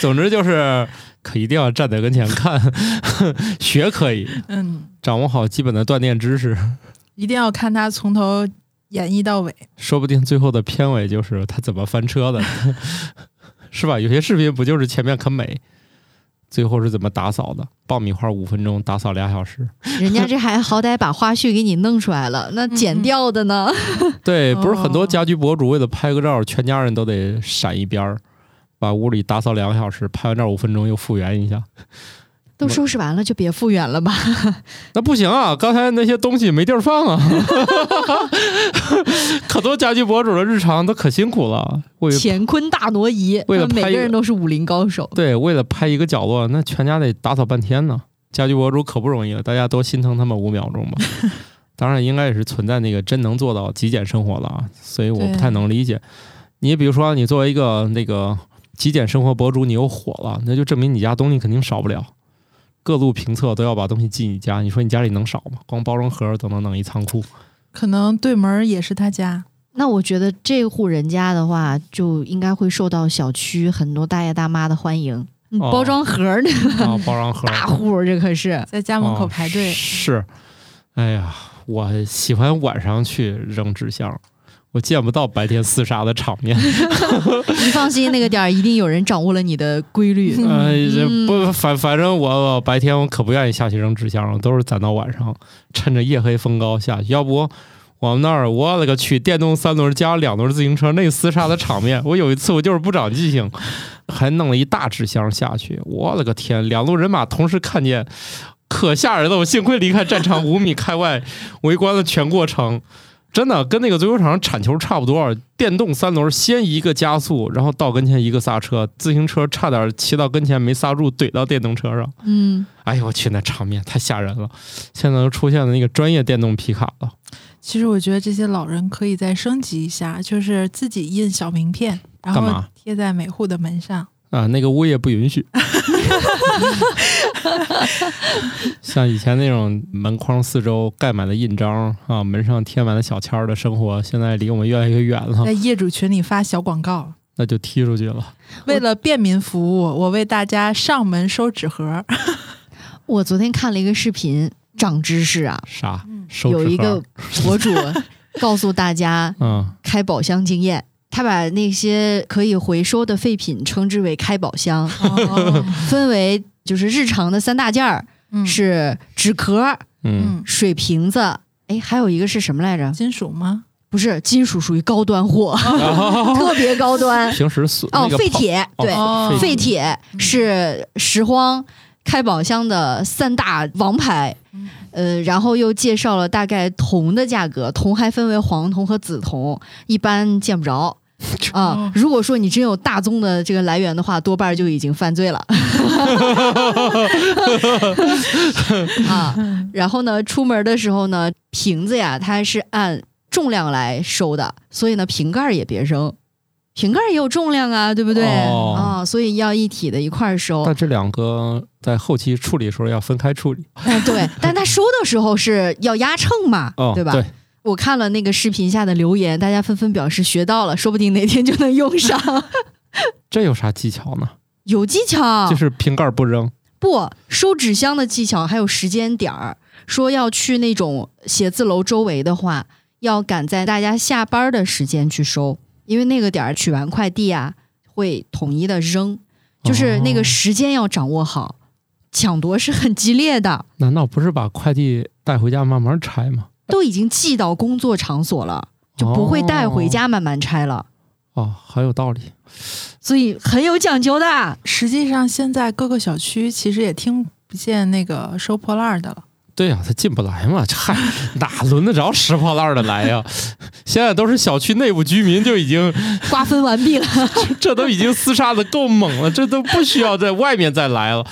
总之就是。可一定要站在跟前看，学可以，嗯，掌握好基本的锻炼知识，一定要看他从头演绎到尾，说不定最后的片尾就是他怎么翻车的，是吧？有些视频不就是前面很美，最后是怎么打扫的？爆米花五分钟打扫俩小时，人家这还好歹把花絮给你弄出来了，那剪掉的呢？嗯、对，不是很多家居博主为了拍个照，全家人都得闪一边儿。把屋里打扫两个小时，拍完这五分钟又复原一下，都收拾完了就别复原了吧？那不行啊，刚才那些东西没地儿放啊！可多家居博主的日常都可辛苦了，乾坤大挪移，为了每个人都是武林高手。对，为了拍一个角落，那全家得打扫半天呢。家居博主可不容易了，大家多心疼他们五秒钟吧。当然，应该也是存在那个真能做到极简生活了啊，所以我不太能理解。你比如说，你作为一个那个。极简生活博主，你又火了，那就证明你家东西肯定少不了，各路评测都要把东西寄你家，你说你家里能少吗？光包装盒都能弄一仓库，可能对门也是他家。那我觉得这户人家的话，就应该会受到小区很多大爷大妈的欢迎。哦、包装盒呢、哦？包装盒，大户这可是在家门口排队、哦。是，哎呀，我喜欢晚上去扔纸箱。我见不到白天厮杀的场面你放心，那个点儿一定有人掌握了你的规律、呃嗯、不反反正 我, 我白天我可不愿意下去扔纸箱，都是攒到晚上趁着夜黑风高下去，要不我们那儿我了个去电动三轮加两轮自行车那厮杀的场面，我有一次我就是不长记性还弄了一大纸箱下去，我了个天，两路人马同时看见，可吓人了，我幸亏离开战场五米开外围观了全过程，真的跟那个足球场铲球差不多，电动三轮先一个加速，然后到跟前一个刹车，自行车差点骑到跟前没刹住，怼到电动车上。嗯，哎呦我去，那场面太吓人了！现在都出现了那个专业电动皮卡了。其实我觉得这些老人可以再升级一下，就是自己印小名片，然后贴在每户的门上。啊，那个物业不允许。像以前那种门框四周盖满了印章啊，门上贴满了小签儿的生活，现在离我们越来越远了。在业主群里发小广告，那就踢出去了。为了便民服务，我为大家上门收纸盒。我昨天看了一个视频，长知识啊！啥？收纸盒？有一个博主告诉大家，嗯，开宝箱经验。他把那些可以回收的废品称之为开宝箱，哦、分为就是日常的三大件儿、嗯，是纸壳、嗯、水瓶子，哎，还有一个是什么来着？金属吗？不是，金属属于高端货，哦、特别高端。平时是哦，废铁，对，哦、废铁是拾荒开宝箱的三大王牌。呃，然后又介绍了大概铜的价格，铜还分为黄铜和紫铜，一般见不着啊、呃。如果说你真有大宗的这个来源的话，多半就已经犯罪了。啊，然后呢，出门的时候呢，瓶子呀，它是按重量来收的，所以呢，瓶盖也别扔。瓶盖也有重量啊，对不对啊、哦哦？所以要一体的一块收。但这两个在后期处理的时候要分开处理。哎，对，但它收的时候是要压秤嘛，哦、对吧？对。我看了那个视频下的留言，大家纷纷表示学到了，说不定哪天就能用上。这有啥技巧呢？有技巧，就是瓶盖不扔。不，收纸箱的技巧还有时间点儿，说要去那种写字楼周围的话，要赶在大家下班的时间去收。因为那个点儿取完快递啊，会统一的扔，就是那个时间要掌握好，哦、抢夺是很激烈的。难道不是把快递带回家慢慢拆吗？都已经寄到工作场所了，就不会带回家慢慢拆了。哦，哦很有道理。所以很有讲究的。实际上，现在各个小区其实也听不见那个收破烂的了。对呀、啊，他进不来嘛，嗨，哪轮得着拾破烂的来呀、啊？现在都是小区内部居民就已经瓜分完毕了，这, 这都已经厮杀的够猛了，这都不需要在外面再来了。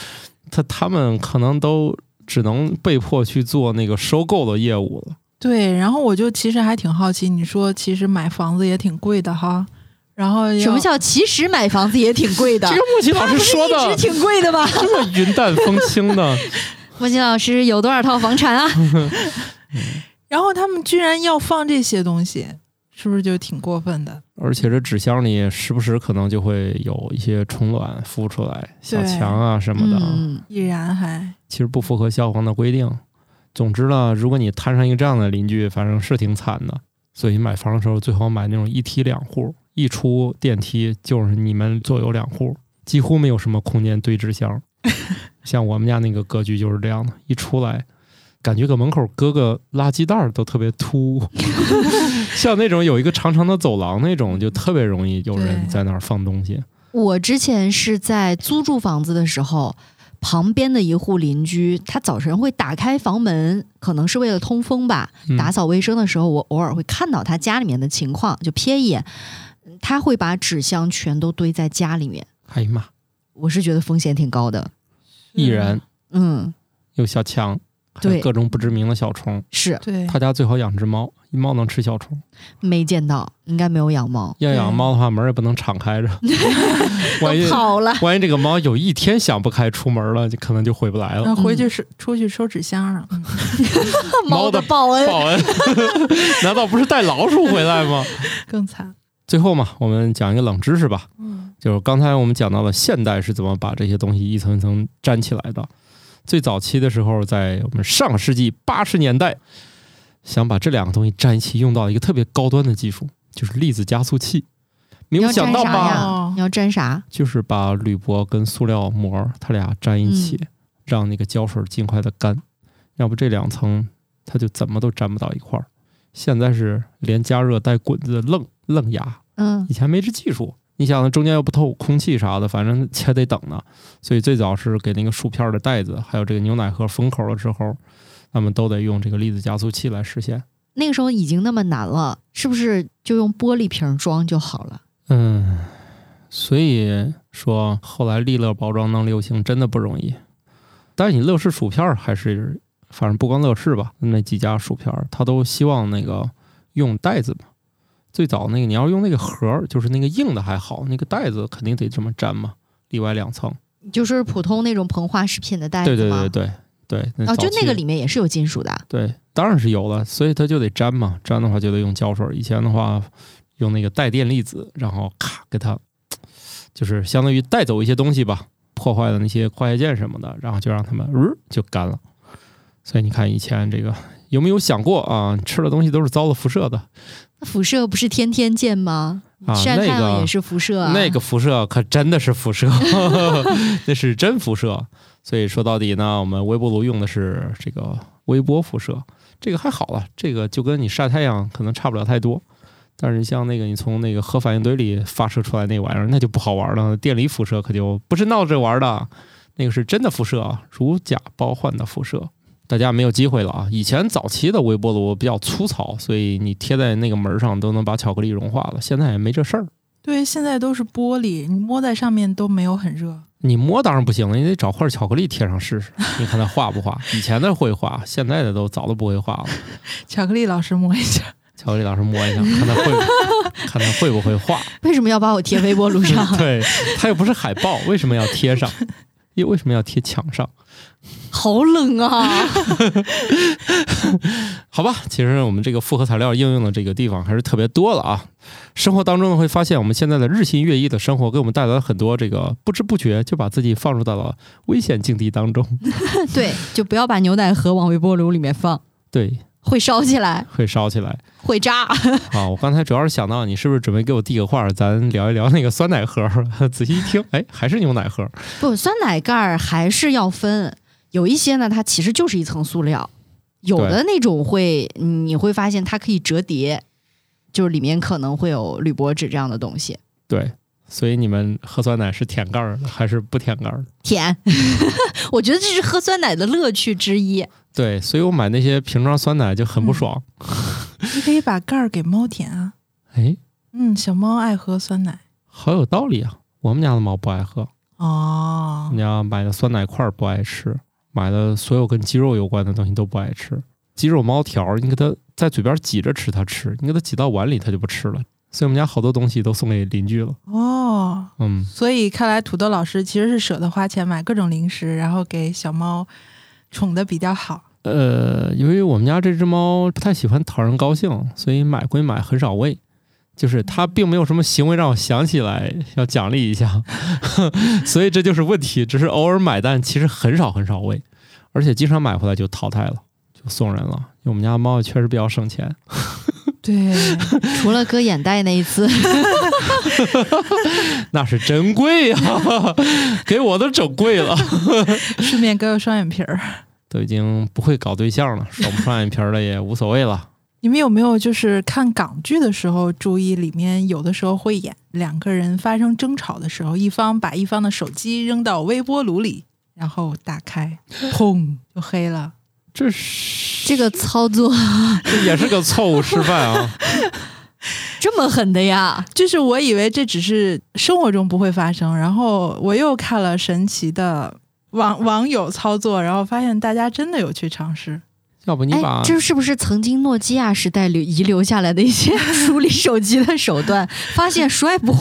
他他们可能都只能被迫去做那个收购的业务了。对，然后我就其实还挺好奇，你说其实买房子也挺贵的哈。然后什么叫其实买房子也挺贵的？这个穆奇老师说的，一直挺贵的吧？这么云淡风轻的。莫金老师有多少套房产啊？然后他们居然要放这些东西，是不是就挺过分的？而且这纸箱里时不时可能就会有一些虫卵孵出来，小强啊什么的，嗯、依然还其实不符合消防的规定。总之呢，如果你摊上一个这样的邻居，反正是挺惨的。所以买房的时候最好买那种一梯两户，一出电梯就是你们左右两户，几乎没有什么空间堆纸箱。像我们家那个格局就是这样的，一出来感觉搁门口搁个垃圾袋都特别突兀。像那种有一个长长的走廊那种就特别容易有人在那儿放东西。我之前是在租住房子的时候，旁边的一户邻居他早晨会打开房门，可能是为了通风吧，打扫卫生的时候我偶尔会看到他家里面的情况，就瞥一眼，他会把纸箱全都堆在家里面。哎呀妈，我是觉得风险挺高的。艺人，嗯，有小强，对，各种不知名的小虫，是，对，他家最好养只猫，猫能吃小虫，没见到，应该没有养猫。要养猫的话，门也不能敞开着，万一跑了，万一这个猫有一天想不开出门了，就可能就回不来了。嗯、回去是出去收纸箱了，嗯、猫的报恩，报恩，难道不是带老鼠回来吗？更惨。最后嘛，我们讲一个冷知识吧。嗯，就是刚才我们讲到了现代是怎么把这些东西一层一层粘起来的。最早期的时候，在我们上世纪八十年代，想把这两个东西粘一起，用到一个特别高端的技术，就是粒子加速器。没有想到吧？你要粘啥？就是把铝箔跟塑料膜它俩粘一起，嗯、让那个胶水尽快的干，要不这两层它就怎么都粘不到一块儿。现在是连加热带滚子愣愣压，嗯，以前没这技术，你想中间又不透空气啥的，反正还得等呢。所以最早是给那个薯片的袋子，还有这个牛奶盒封口的时候，他们都得用这个粒子加速器来实现。那个时候已经那么难了，是不是就用玻璃瓶装就好了？嗯，所以说后来利乐包装能流行真的不容易。但是你乐事薯片还是，反正不光乐事吧，那几家薯片他都希望那个用袋子嘛。最早那个你要用那个盒，就是那个硬的还好，那个袋子肯定得这么粘嘛，里外两层。就是普通那种膨化食品的袋子吗？对对对对对，那哦，就那个里面也是有金属的。对，当然是有了，所以它就得粘嘛，粘的话就得用胶水。以前的话用那个带电粒子，然后咔给它，就是相当于带走一些东西吧，破坏的那些化学键什么的，然后就让它们、呃、就干了。所以你看以前这个有没有想过啊？吃的东西都是遭了辐射的。那辐射不是天天见吗？啊，晒太阳也是辐射啊。那个、那个辐射可真的是辐射，那是真辐射。所以说到底呢，我们微波炉用的是这个微波辐射，这个还好了，这个就跟你晒太阳可能差不了太多。但是像那个你从那个核反应堆里发射出来那玩意儿，那就不好玩了，电离辐射可就不是闹着玩的，那个是真的辐射啊，如假包换的辐射。大家没有机会了啊！以前早期的微波炉比较粗糙，所以你贴在那个门上都能把巧克力融化了，现在也没这事儿。对，现在都是玻璃，你摸在上面都没有很热。你摸当然不行了，你得找块巧克力贴上试试，你看它化不化。以前的会化，现在的都早都不会化了。巧克力老师摸一下，巧克力老师摸一下，看它会不看它会不会化。为什么要把我贴微波炉上？对，它又不是海报，为什么要贴上？又为什么要贴墙上？好冷啊好吧，其实我们这个复合材料应用的这个地方还是特别多了啊。生活当中会发现，我们现在的日新月异的生活给我们带来了很多这个不知不觉就把自己放入到了危险境地当中对，就不要把牛奶盒往微波炉里面放，对，会烧起来，会烧起来，会炸啊！我刚才主要是想到你是不是准备给我递个话，咱聊一聊那个酸奶盒。仔细一听，哎，还是牛奶盒。不，酸奶盖还是要分，有一些呢，它其实就是一层塑料，有的那种会，你会发现它可以折叠，就是里面可能会有铝箔纸这样的东西。对。所以你们喝酸奶是舔盖儿还是不舔盖儿？舔我觉得这是喝酸奶的乐趣之一。对，所以我买那些瓶装酸奶就很不爽、嗯、你可以把盖儿给猫舔啊。哎，嗯，小猫爱喝酸奶，好有道理啊。我们家的猫不爱喝哦，我们家买的酸奶块不爱吃，买的所有跟鸡肉有关的东西都不爱吃。鸡肉猫条你给它在嘴边挤着吃它吃，你给它挤到碗里它就不吃了。所以我们家好多东西都送给邻居了。哦，嗯，所以看来土豆老师其实是舍得花钱买各种零食，然后给小猫宠的比较好。呃，因为我们家这只猫不太喜欢讨人高兴，所以买归买，很少喂。就是它并没有什么行为让我想起来要奖励一下，所以这就是问题。只是偶尔买，但其实很少很少喂，而且经常买回来就淘汰了，就送人了。因为我们家猫确实比较省钱。对，除了割眼袋那一次那是真贵啊，给我都整贵了顺便割个双眼皮儿，都已经不会搞对象了，双不双眼皮儿了也无所谓了你们有没有就是看港剧的时候注意，里面有的时候会演两个人发生争吵的时候，一方把一方的手机扔到微波炉里，然后打开砰就黑了。这是这个操作这也是个错误示范啊这么狠的呀，就是我以为这只是生活中不会发生，然后我又看了神奇的网网友操作，然后发现大家真的有去尝试。要不你把、哎、这是不是曾经诺基亚时代遗留下来的一些处理手机的手段发现摔不坏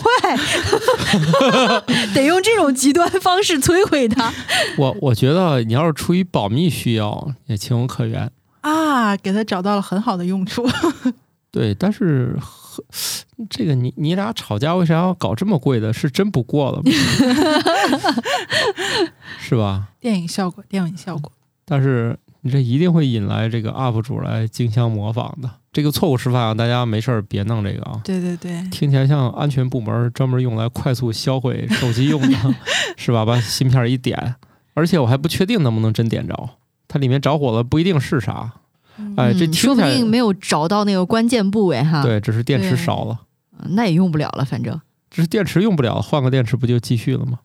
得用这种极端方式摧毁它。我我觉得你要是出于保密需要也情有可原啊，给他找到了很好的用处对，但是这个你你俩吵架为啥要搞这么贵的，是真不过了吗是吧，电影效果电影效果。但是你这一定会引来这个 U P 主来竞相模仿的，这个错误示范啊，大家没事别弄这个啊。对对对，听起来像安全部门专门用来快速销毁手机用的，是吧？把芯片一点，而且我还不确定能不能真点着，它里面着火了不一定是啥，哎，这听起来、嗯、说不定没有找到那个关键部位哈。对，只是电池少了，那也用不了了，反正只是电池用不了，换个电池不就继续了吗？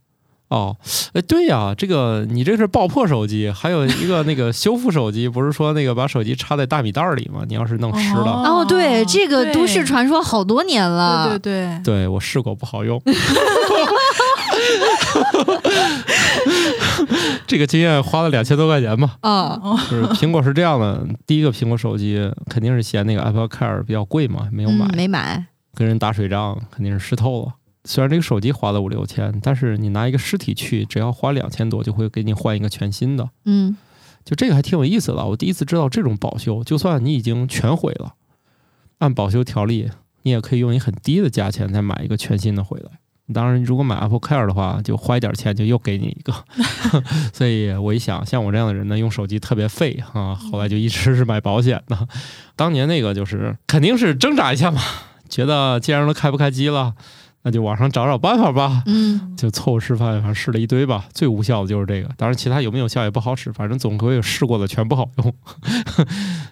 哦，哎，对呀，这个你这是爆破手机，还有一个那个修复手机，不是说那个把手机插在大米袋里吗？你要是弄湿了，哦，对，这个都市传说好多年了，对对对，对我试过不好用。这个经验花了两千多块钱吧。啊、哦，就是苹果是这样的，第一个苹果手机肯定是嫌那个 Apple Care 比较贵嘛，没有买，嗯、没买，跟人打水仗肯定是湿透了。虽然这个手机花了五六千，但是你拿一个尸体去，只要花两千多就会给你换一个全新的。嗯，就这个还挺有意思的。我第一次知道这种保修，就算你已经全毁了，按保修条例，你也可以用一很低的价钱再买一个全新的回来。当然，如果买 Apple Care 的话，就花一点钱就又给你一个。所以我一想，像我这样的人呢，用手机特别费啊。后来就一直是买保险的。当年那个就是肯定是挣扎一下嘛，觉得既然都开不开机了。那就网上找找办法吧，嗯，就凑合试办法，试了一堆吧。最无效的就是这个，当然其他有没有效也不好使，反正总归有试过的全不好用。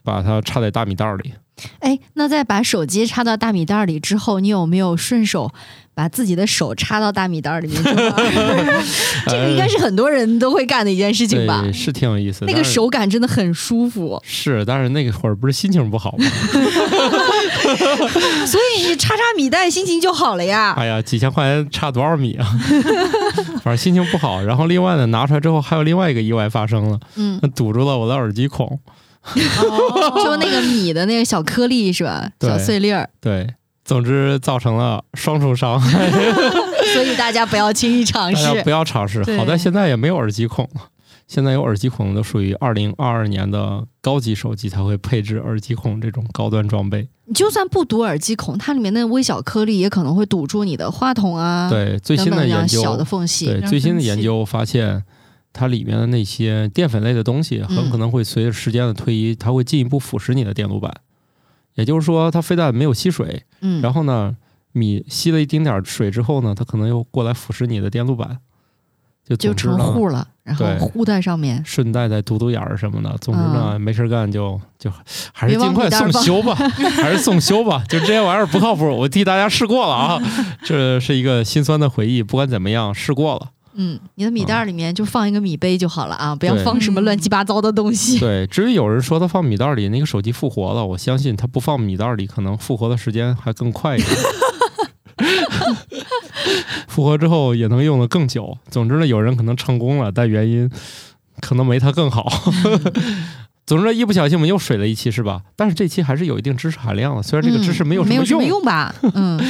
把它插在大米袋里。哎，那在把手机插到大米袋里之后，你有没有顺手把自己的手插到大米袋里面？这个应该是很多人都会干的一件事情吧？对，是挺有意思的，那个手感真的很舒服。是，但是那个会儿不是心情不好吗？所以你插插米袋心情就好了呀。哎呀，几千块钱插多少米啊。反正心情不好，然后另外呢拿出来之后还有另外一个意外发生了，嗯，堵住了我的耳机孔。哦，就那个米的那个小颗粒是吧，小碎粒儿。对，总之造成了双重伤害。所以大家不要轻易尝试，大家不要尝试。好在现在也没有耳机孔了，现在有耳机孔都属于二零二二年的高级手机才会配置耳机孔这种高端装备。你就算不堵耳机孔，它里面的微小颗粒也可能会堵住你的话筒啊。对，最新的研究，小的缝隙。对，最新的研究发现，它里面的那些淀粉类的东西很可能会随着时间的推移，嗯、它会进一步腐蚀你的电路板。也就是说，它非但没有吸水，嗯，然后呢，米吸了一丁点水之后呢，它可能又过来腐蚀你的电路板。就, 就成糊了，然后糊在上面，顺带再堵堵眼儿什么的。总之呢，嗯、没事干就就还是尽快送修吧，还是送修吧。就这些玩意儿不靠谱，我替大家试过了啊，这是一个心酸的回忆。不管怎么样，试过了。嗯，你的米袋里面就放一个米杯就好了啊，嗯、不要放什么乱七八糟的东西。对，至于有人说他放米袋里那个手机复活了，我相信他不放米袋里，可能复活的时间还更快一点。复活之后也能用得更久。总之呢，有人可能成功了，但原因可能没他更好。总之一不小心我们又水了一期是吧，但是这期还是有一定知识含量了，虽然这个知识没有什么用，嗯、没有什么用吧，嗯，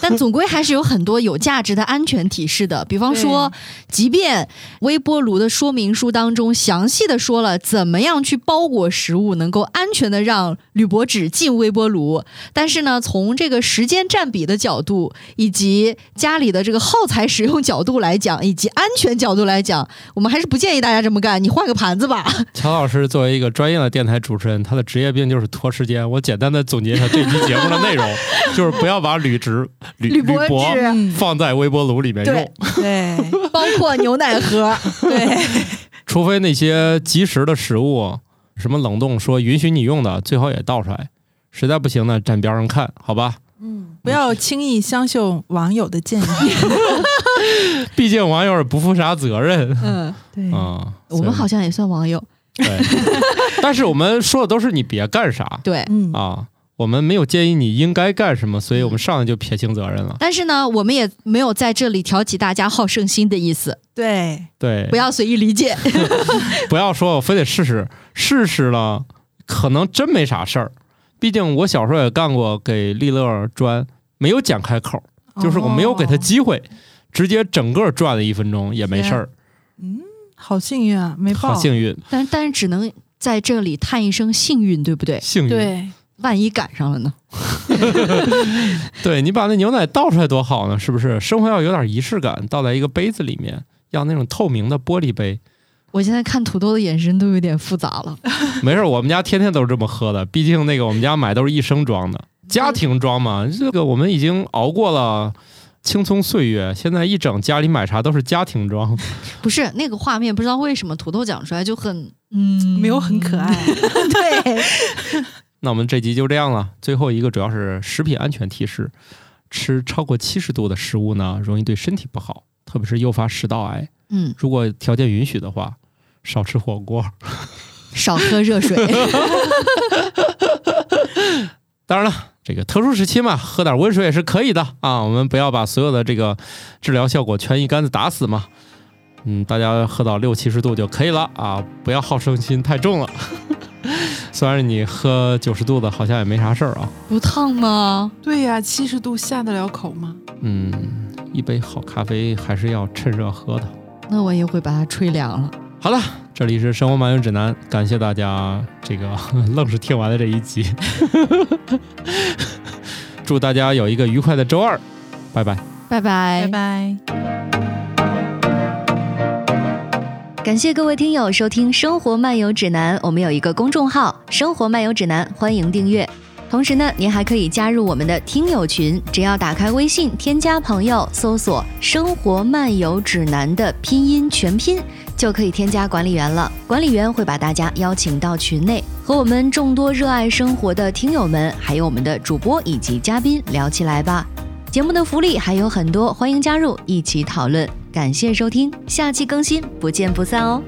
但总归还是有很多有价值的安全提示的。比方说，即便微波炉的说明书当中详细的说了怎么样去包裹食物能够安全的让铝箔纸进微波炉，但是呢，从这个时间占比的角度，以及家里的这个耗材使用角度来讲，以及安全角度来讲，我们还是不建议大家这么干。你换个盘子吧。乔老师作为一个专业的电台主持人，他的职业病就是拖时间。我简单的总结一下这期节目的内容，就是不要把铝纸、铝箔放在微波炉里面用，对，对包括牛奶盒，对，除非那些即食的食物，什么冷冻说允许你用的，最好也倒出来。实在不行呢，站边上看，好吧？嗯，不要轻易相信网友的建议。毕竟网友也不负啥责任。嗯，对啊，我们好像也算网友。对，但是我们说的都是你别干啥，对，嗯啊，我们没有建议你应该干什么，所以我们上来就撇清责任了。但是呢，我们也没有在这里挑起大家好胜心的意思。对对，不要随意理解，不要说我非得试试，试试了可能真没啥事儿。毕竟我小时候也干过给利乐砖，没有剪开口，就是我没有给他机会，哦、直接整个转了一分钟也没事儿。嗯。好幸运啊，没报。好幸运，但但是只能在这里叹一声幸运，对不对？幸运，对，万一赶上了呢？对，你把那牛奶倒出来多好呢，是不是？生活要有点仪式感，倒在一个杯子里面，要那种透明的玻璃杯。我现在看土豆的眼神都有点复杂了。没事，我们家天天都是这么喝的，毕竟那个我们家买都是一升装的，家庭装嘛。这个我们已经熬过了。青葱岁月，现在一整家里买啥都是家庭装。不是那个画面，不知道为什么土豆讲出来就很嗯，没有很可爱。对，那我们这集就这样了。最后一个主要是食品安全提示：吃超过七十度的食物呢，容易对身体不好。特别是诱发食道癌。嗯，如果条件允许的话，少吃火锅，少喝热水。当然了，这个特殊时期嘛，喝点温水也是可以的啊。我们不要把所有的这个治疗效果全一竿子打死嘛。嗯，大家喝到六七十度就可以了啊，不要好胜心太重了。虽然你喝九十度的好像也没啥事儿啊。不烫吗？对呀、啊，七十度下得了口吗？嗯，一杯好咖啡还是要趁热喝的。那我也会把它吹凉了。好了，这里是生活漫游指南，感谢大家这个愣是听完了这一集。祝大家有一个愉快的周二，拜拜，拜拜，拜拜。感谢各位听友收听生活漫游指南，我们有一个公众号生活漫游指南，欢迎订阅。同时呢，您还可以加入我们的听友群，只要打开微信添加朋友，搜索生活漫游指南的拼音全拼就可以添加管理员了。管理员会把大家邀请到群内，和我们众多热爱生活的听友们，还有我们的主播以及嘉宾聊起来吧。节目的福利还有很多，欢迎加入一起讨论。感谢收听，下期更新，不见不散哦。